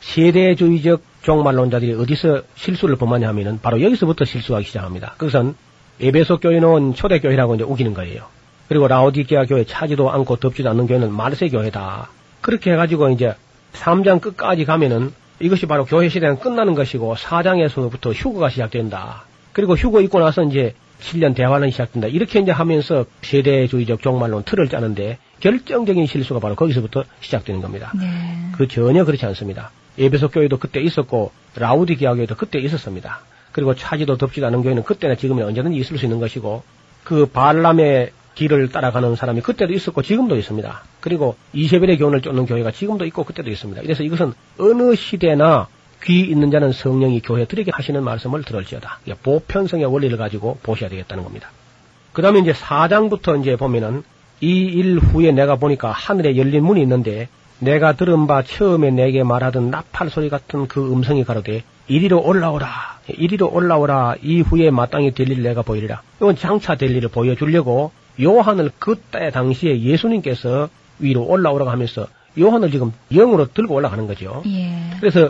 세대주의적 종말론자들이 어디서 실수를 범하냐 하면은 바로 여기서부터 실수하기 시작합니다. 그것은 에베소 교회는 초대교회라고 이제 우기는 거예요. 그리고 라오디게아 교회 차지도 않고 덥지도 않는 교회는 말세 교회다. 그렇게 해가지고 이제 3장 끝까지 가면은 이것이 바로 교회 시대는 끝나는 것이고 4장에서부터 휴거가 시작된다. 그리고 휴거 있고 나서 이제 7년 대환란이 시작된다. 이렇게 이제 하면서 세대주의적 종말론 틀을 짜는데 결정적인 실수가 바로 거기서부터 시작되는 겁니다. 네. 그 전혀 그렇지 않습니다. 에베소 교회도 그때 있었고 라오디게아 교회도 그때 있었습니다. 그리고 차지도 덥지도 않은 교회는 그때나 지금이나 언제든지 있을 수 있는 것이고 그 발람의 길을 따라가는 사람이 그때도 있었고 지금도 있습니다. 그리고 이세벨의 교훈을 쫓는 교회가 지금도 있고 그때도 있습니다. 그래서 이것은 어느 시대나 귀 있는 자는 성령이 교회들에게 하시는 말씀을 들을지어다. 그러니까 보편성의 원리를 가지고 보셔야 되겠다는 겁니다. 그 다음에 이제 4장부터 이제 보면은 이 일 후에 내가 보니까 하늘에 열린 문이 있는데 내가 들은 바 처음에 내게 말하던 나팔 소리 같은 그 음성이 가로되 이리로 올라오라. 이리로 올라오라. 이후에 마땅히 될 일 내가 보이리라. 이건 장차 될 일을 보여주려고 요한을 그때 당시에 예수님께서 위로 올라오라고 하면서 요한을 지금 영으로 들고 올라가는 거죠. 예. 그래서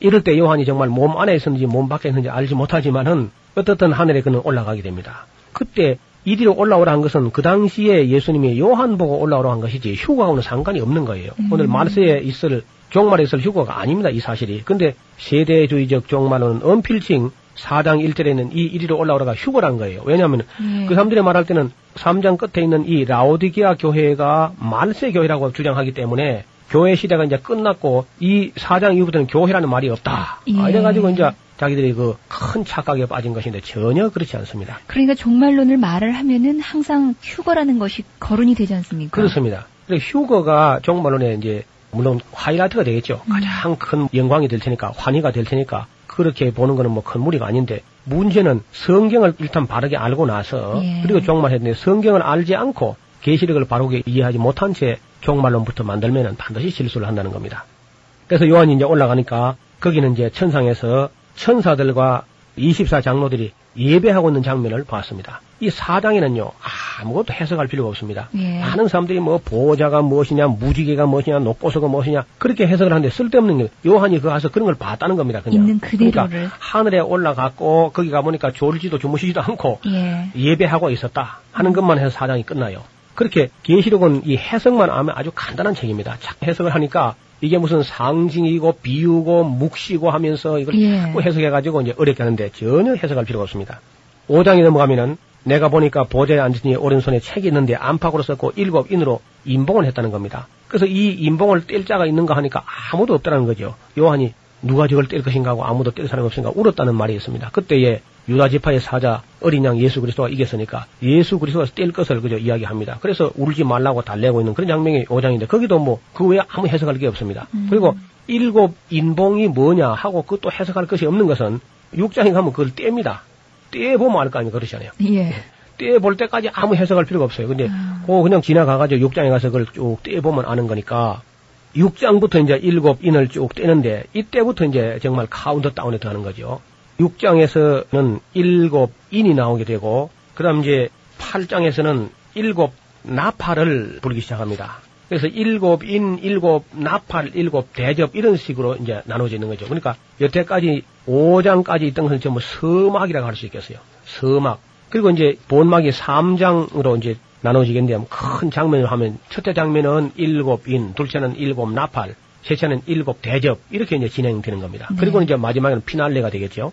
이럴 때 요한이 정말 몸 안에 있었는지 몸 밖에 있었는지 알지 못하지만은 어떻든 하늘에 그는 올라가게 됩니다. 그때 이리로 올라오라 한 것은 그 당시에 예수님이 요한 보고 올라오라 한 것이지 휴가하고는 상관이 없는 거예요. 오늘 말세에 있을 종말에 있을 휴거가 아닙니다. 이 사실이. 근데 세대주의적 종말론은 언필칭 4장 1절에 있는 이 이리로 올라오라가 휴거란 거예요. 왜냐하면 그 사람들이 말할 때는 3장 끝에 있는 이 라오디게아 교회가 만세 교회라고 주장하기 때문에 교회 시대가 이제 끝났고 이 4장 이후부터는 교회라는 말이 없다. 예. 이래가지고 이제 자기들이 그 큰 착각에 빠진 것인데 전혀 그렇지 않습니다. 그러니까 종말론을 말을 하면은 항상 휴거라는 것이 거론이 되지 않습니까? 그렇습니다. 휴거가 종말론의 이제 물론 하이라이트가 되겠죠. 가장 큰 영광이 될 테니까 환희가 될 테니까 그렇게 보는 거는 뭐 큰 무리가 아닌데 문제는 성경을 일단 바르게 알고 나서 예. 그리고 종말했는데 성경을 알지 않고 계시록을 바르게 이해하지 못한 채 종말론부터 만들면은 반드시 실수를 한다는 겁니다. 그래서 요한이 이제 올라가니까 거기는 이제 천상에서 천사들과 24장로들이 예배하고 있는 장면을 봤습니다. 이 4장에는요 아무것도 해석할 필요가 없습니다. 예. 많은 사람들이 뭐 보호자가 무엇이냐 무지개가 무엇이냐 녹보석은 무엇이냐 그렇게 해석을 하는데 쓸데없는 게 요한이 그 가서 그런 걸 봤다는 겁니다. 그냥 있는 그대로를. 그러니까 하늘에 올라갔고 거기 가보니까 졸지도 주무시지도 않고 예. 예배하고 있었다 하는 것만 해서 4장이 끝나요. 그렇게 계시록은 이 해석만 하면 아주 간단한 책입니다. 해석을 하니까 이게 무슨 상징이고 비유고 묵시고 하면서 이걸 예. 자꾸 해석해가지고 이제 어렵게 하는데 전혀 해석할 필요가 없습니다. 5장에 넘어가면은 내가 보니까 보좌에 앉으니 오른손에 책이 있는데 안팎으로 썼고 7인으로 인봉을 했다는 겁니다. 그래서 이 인봉을 뗄 자가 있는가 하니까 아무도 없다는 거죠. 요한이 누가 저걸 뗄 것인가 하고 아무도 뗄 사람이 없으니까 울었다는 말이 있습니다. 그때에 유다지파의 사자 어린 양 예수 그리스도가 이겼으니까 예수 그리스도가 뗄 것을 그저 이야기합니다. 그래서 울지 말라고 달래고 있는 그런 장면이 5장인데 거기도 뭐 그 외에 아무 해석할 게 없습니다. 그리고 7인봉이 뭐냐 하고 그것도 해석할 것이 없는 것은 6장에 가면 그걸 뗍니다. 떼보면 알 거 아니에요. 그렇지 않아요? 예. 떼볼 때까지 아무 해석할 필요가 없어요. 근데, 그냥 지나가가지고 6장에 가서 그걸 쭉 떼보면 아는 거니까, 6장부터 이제 7인을 쭉 떼는데, 이때부터 이제 정말 카운트다운에 들어가는 거죠. 6장에서는 7인이 나오게 되고, 그 다음 이제 8장에서는 7나팔을 부르기 시작합니다. 그래서 7인, 7나팔, 7대접 이런 식으로 이제 나눠지는 거죠. 그러니까 여태까지 5장까지 있던 것은 전부 서막이라고 할 수 있겠어요. 서막. 그리고 이제 본막이 3장으로 이제 나눠지겠는데 큰 장면을 하면 첫째 장면은 7인, 둘째는 7나팔, 셋째는 7대접 이렇게 이제 진행되는 겁니다. 네. 그리고 이제 마지막에는 피날레가 되겠죠.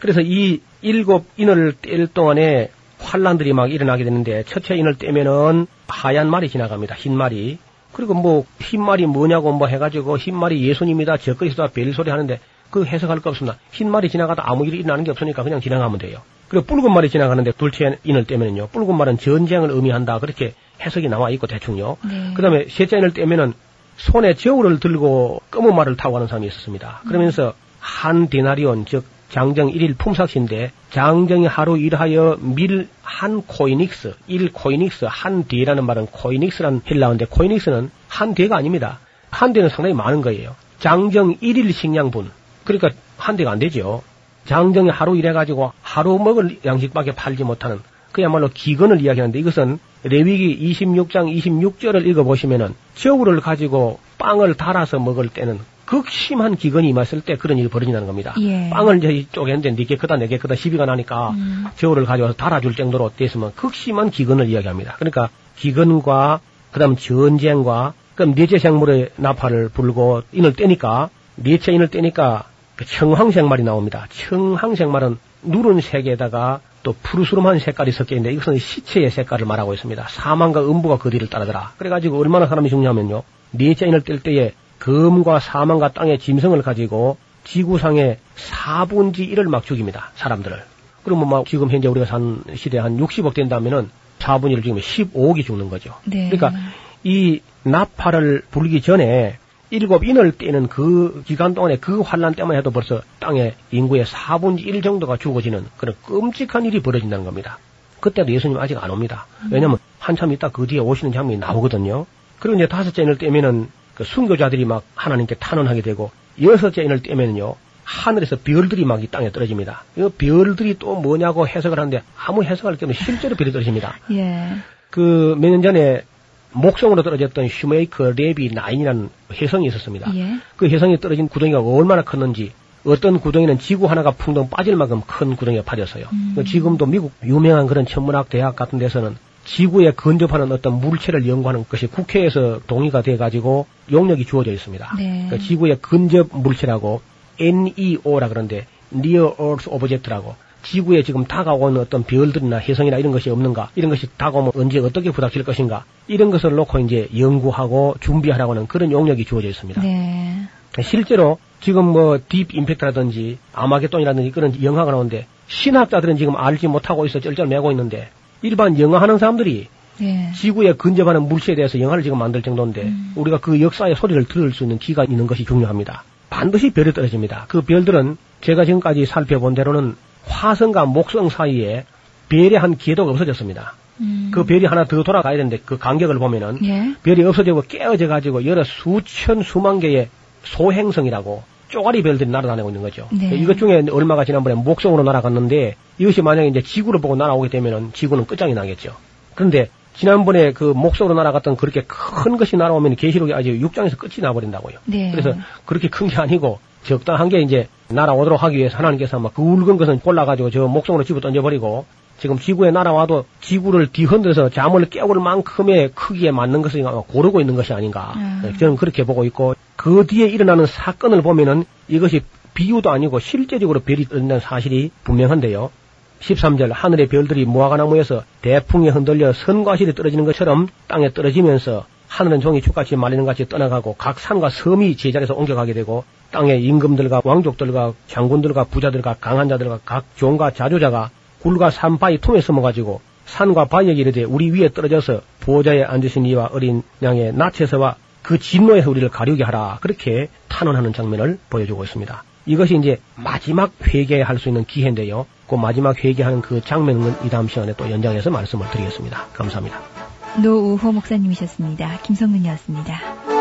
그래서 이 7인을 뗄 동안에 환란들이 막 일어나게 되는데 첫째 인을 떼면은 하얀 말이 지나갑니다. 흰 말이. 그리고 뭐 흰 말이 뭐냐고 뭐 해가지고 흰 말이 예수님이다 적그리스도다 별소리 하는데 그 해석할 거 없습니다. 흰 말이 지나가다 아무 일이 일어나는 게 없으니까 그냥 지나가면 돼요. 그리고 붉은 말이 지나가는데 둘째 인을 떼면은요. 붉은 말은 전쟁을 의미한다. 그렇게 해석이 나와 있고 대충요. 네. 그 다음에 셋째 인을 떼면은 손에 저울을 들고 검은 말을 타고 가는 사람이 있었습니다. 그러면서 한 데나리온 즉 장정 1일 품삯인데 장정이 하루 일하여 밀 한 코이닉스, 1 코이닉스, 한 대라는 말은 코이닉스라는 헬라어인데 코이닉스는 한 대가 아닙니다. 한 대는 상당히 많은 거예요. 장정 1일 식량분, 그러니까 한 대가 안 되죠. 장정이 하루 일해가지고 하루 먹을 양식밖에 팔지 못하는 그야말로 기근을 이야기하는데 이것은 레위기 26장 26절을 읽어보시면은 저울을 가지고 빵을 달아서 먹을 때는 극심한 기근이 임했을 때 그런 일이 벌어진다는 겁니다. 예. 빵을 이제 쪼갰는데 니게 크다 내게 크다 시비가 나니까 저울을 가져와서 달아줄 정도로 됐으면 극심한 기근을 이야기합니다. 그러니까 기근과 그다음 전쟁과 그럼 넷째 생물의 나팔을 불고 인을 떼니까 넷째 인을 떼니까 그 청황색말이 나옵니다. 청황색말은 누른 색에다가 또 푸르스름한 색깔이 섞여 있는데 이것은 시체의 색깔을 말하고 있습니다. 사망과 음부가 그 뒤를 따르더라. 그래가지고 얼마나 사람이 중요하면요. 넷째 인을 뗄 때에 금과 사망과 땅의 짐승을 가지고 지구상의 4분의 1을 막 죽입니다. 사람들을. 그러면 막 지금 현재 우리가 산 시대에 한 60억 된다면은 4분의 1을 죽이면 15억이 죽는 거죠. 네. 그러니까 이 나팔을 불기 전에 7인을 떼는 그 기간 동안에 그 환란 때만 해도 벌써 땅의 인구의 4분의 1 정도가 죽어지는 그런 끔찍한 일이 벌어진다는 겁니다. 그때도 예수님 아직 안 옵니다. 왜냐면 한참 있다 그 뒤에 오시는 장면이 나오거든요. 그리고 이제 5인을 떼면은 그 순교자들이 막 하나님께 탄원하게 되고 6인을 떼면요 하늘에서 별들이 막 이 땅에 떨어집니다. 이 별들이 또 뭐냐고 해석을 하는데 아무 해석할 게 없는 실제로 별이 떨어집니다. 예. 그 몇 년 전에 목성으로 떨어졌던 슈메이커 레비 9이라는 혜성이 있었습니다. 예. 그 혜성이 떨어진 구덩이가 얼마나 컸는지 어떤 구덩이는 지구 하나가 풍덩 빠질 만큼 큰 구덩이가 빠졌어요. 지금도 미국 유명한 그런 천문학 대학 같은 데서는 지구에 근접하는 어떤 물체를 연구하는 것이 국회에서 동의가 돼가지고 용역이 주어져 있습니다. 네. 그러니까 지구에 근접 물체라고 NEO라 그러는데 Near Earth Object라고 지구에 지금 다가오는 어떤 별들이나 혜성이나 이런 것이 없는가, 이런 것이 다가오면 언제 어떻게 부닥칠 것인가, 이런 것을 놓고 이제 연구하고 준비하라고 하는 그런 용역이 주어져 있습니다. 네. 실제로 지금 뭐 딥 임팩트라든지 아마겟돈이라든지 그런 영화가 나오는데 신학자들은 지금 알지 못하고 있어 쩔쩔매고 있는데 일반 영화하는 사람들이 예. 지구에 근접하는 물체에 대해서 영화를 지금 만들 정도인데 우리가 그 역사의 소리를 들을 수 있는 기가 있는 것이 중요합니다. 반드시 별이 떨어집니다. 그 별들은 제가 지금까지 살펴본 대로는 화성과 목성 사이에 별의 한 궤도가 없어졌습니다. 그 별이 하나 더 돌아가야 되는데 그 간격을 보면은 예. 별이 없어지고 깨어져가지고 여러 수천 수만 개의 소행성이라고 쪼가리 별들이 날아다니고 있는 거죠. 네. 이것 중에 얼마가 지난번에 목성으로 날아갔는데 이것이 만약에 이제 지구를 보고 날아오게 되면은 지구는 끝장이 나겠죠. 그런데 지난번에 그 목성으로 날아갔던 그렇게 큰 것이 날아오면 계시록이 아주 6장에서 끝이 나버린다고요. 네. 그래서 그렇게 큰 게 아니고 적당한 게 이제 날아오도록 하기 위해서 하나님께서 아마 그 굵은 것은 골라가지고 저 목성으로 집어 던져버리고 지금 지구에 날아와도 지구를 뒤흔들어서 잠을 깨울 만큼의 크기에 맞는 것을 고르고 있는 것이 아닌가. 저는 그렇게 보고 있고 그 뒤에 일어나는 사건을 보면은 이것이 비유도 아니고 실제적으로 별이 뜬다는 사실이 분명한데요. 13절 하늘의 별들이 무화과나무에서 대풍에 흔들려 선과실이 떨어지는 것처럼 땅에 떨어지면서 하늘은 종이 축같이 말리는 같이 떠나가고 각 산과 섬이 제자리에서 옮겨가게 되고 땅의 임금들과 왕족들과 장군들과 부자들과 강한 자들과 각 종과 자주자가 굴과 산바위 틈에 숨어가지고 산과 바위에게 이르되 우리 위에 떨어져서 보호자에 앉으신 이와 어린 양의 낯에서와 그 진노에서 우리를 가리우게 하라. 그렇게 탄원하는 장면을 보여주고 있습니다. 이것이 이제 마지막 회개할 수 있는 기회인데요. 그 마지막 회개하는 그 장면은 이 다음 시간에 또 연장해서 말씀을 드리겠습니다. 감사합니다. 노우호 목사님이셨습니다. 김성근이었습니다.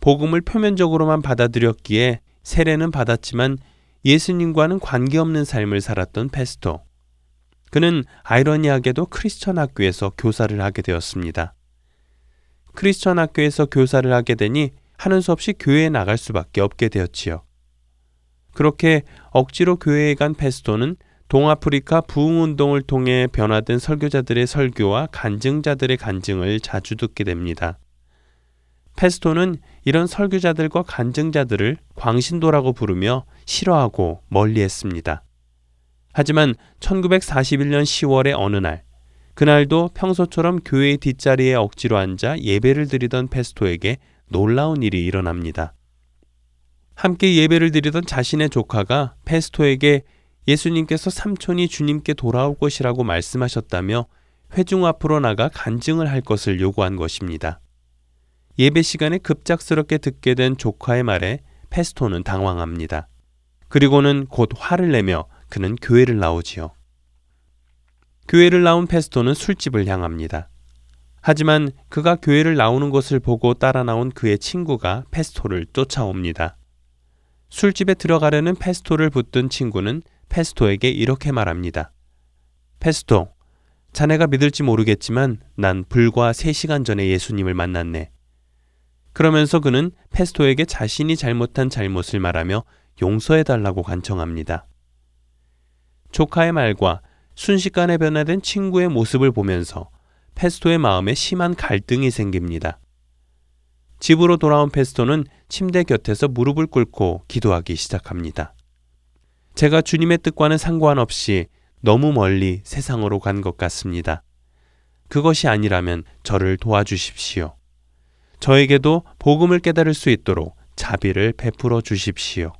복음을 표면적으로만 받아들였기에 세례는 받았지만 예수님과는 관계없는 삶을 살았던 페스토. 그는 아이러니하게도 크리스천 학교에서 교사를 하게 되었습니다. 크리스천 학교에서 교사를 하게 되니 하는 수 없이 교회에 나갈 수밖에 없게 되었지요. 그렇게 억지로 교회에 간 페스토는 동아프리카 부흥운동을 통해 변화된 설교자들의 설교와 간증자들의 간증을 자주 듣게 됩니다. 페스토는 이런 설교자들과 간증자들을 광신도라고 부르며 싫어하고 멀리했습니다. 하지만 1941년 10월의 어느 날, 그날도 평소처럼 교회의 뒷자리에 억지로 앉아 예배를 드리던 페스토에게 놀라운 일이 일어납니다. 함께 예배를 드리던 자신의 조카가 페스토에게 예수님께서 삼촌이 주님께 돌아올 것이라고 말씀하셨다며 회중 앞으로 나가 간증을 할 것을 요구한 것입니다. 예배 시간에 급작스럽게 듣게 된 조카의 말에 페스토는 당황합니다. 그리고는 곧 화를 내며 그는 교회를 나오지요. 교회를 나온 페스토는 술집을 향합니다. 하지만 그가 교회를 나오는 것을 보고 따라 나온 그의 친구가 페스토를 쫓아옵니다. 술집에 들어가려는 페스토를 붙든 친구는 페스토에게 이렇게 말합니다. 페스토, 자네가 믿을지 모르겠지만 난 불과 3시간 전에 예수님을 만났네. 그러면서 그는 페스토에게 자신이 잘못한 잘못을 말하며 용서해달라고 간청합니다. 조카의 말과 순식간에 변화된 친구의 모습을 보면서 페스토의 마음에 심한 갈등이 생깁니다. 집으로 돌아온 페스토는 침대 곁에서 무릎을 꿇고 기도하기 시작합니다. 제가 주님의 뜻과는 상관없이 너무 멀리 세상으로 간 것 같습니다. 그것이 아니라면 저를 도와주십시오. 저에게도 복음을 깨달을 수 있도록 자비를 베풀어 주십시오.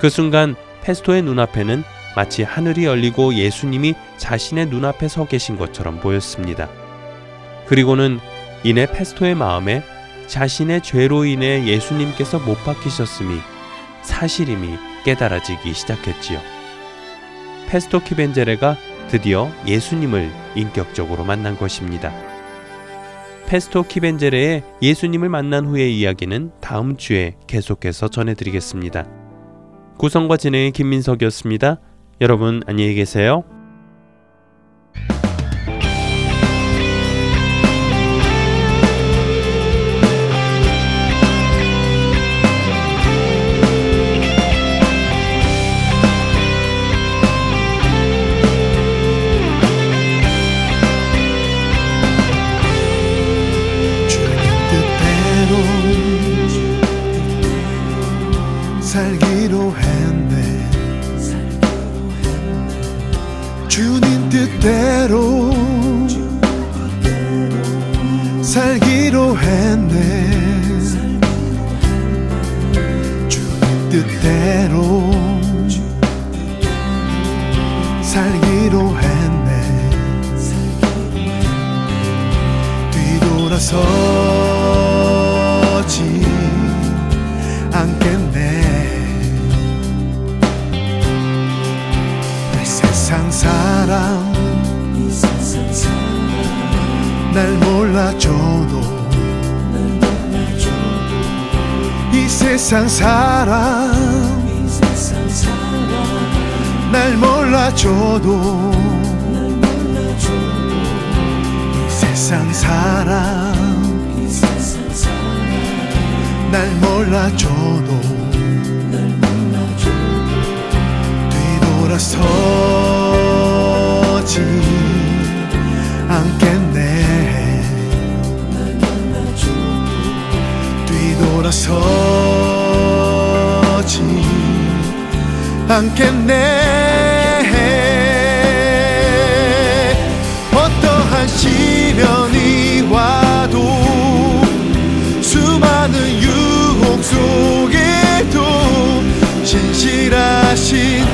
그 순간 페스토의 눈앞에는 마치 하늘이 열리고 예수님이 자신의 눈앞에 서 계신 것처럼 보였습니다. 그리고는 이내 페스토의 마음에 자신의 죄로 인해 예수님께서 못 박히셨음이 사실임이 깨달아지기 시작했지요. 페스토 키벤제레가 드디어 예수님을 인격적으로 만난 것입니다. 페스토 키벤제레의 예수님을 만난 후의 이야기는 다음 주에 계속해서 전해드리겠습니다. 구성과 진행의 김민석이었습니다. 여러분 안녕히 계세요. 살기로 해. 일어서지 않겠네. 이 세상 사람 날 몰라줘도 이 세상 사람 날 몰라줘도 이 세상 사람 날 몰라줘도 뒤돌아서지 않겠네. 뒤돌아서지 않겠네. 어떠한 시련이 와도 수많은 유혹 속에도 신실하신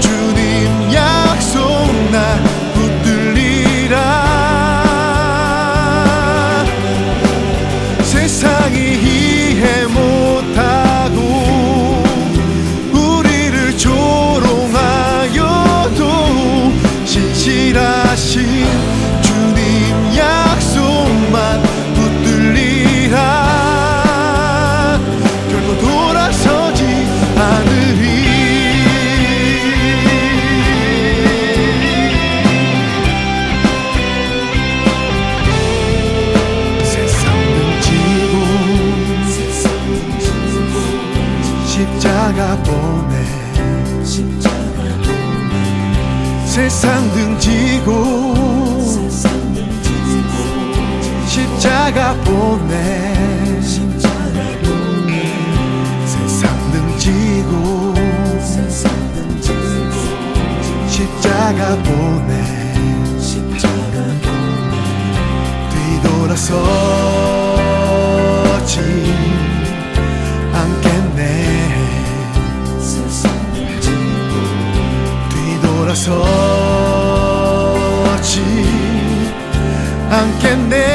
주님 약속 나 붙들리라. 세상이 이해 못하고 우리를 조롱하여도 신실하신 세상 등지고 십자가 보내 세상 등지고 십자가 보내 뒤돌아서지 않겠네. 뒤돌아서지 않겠네.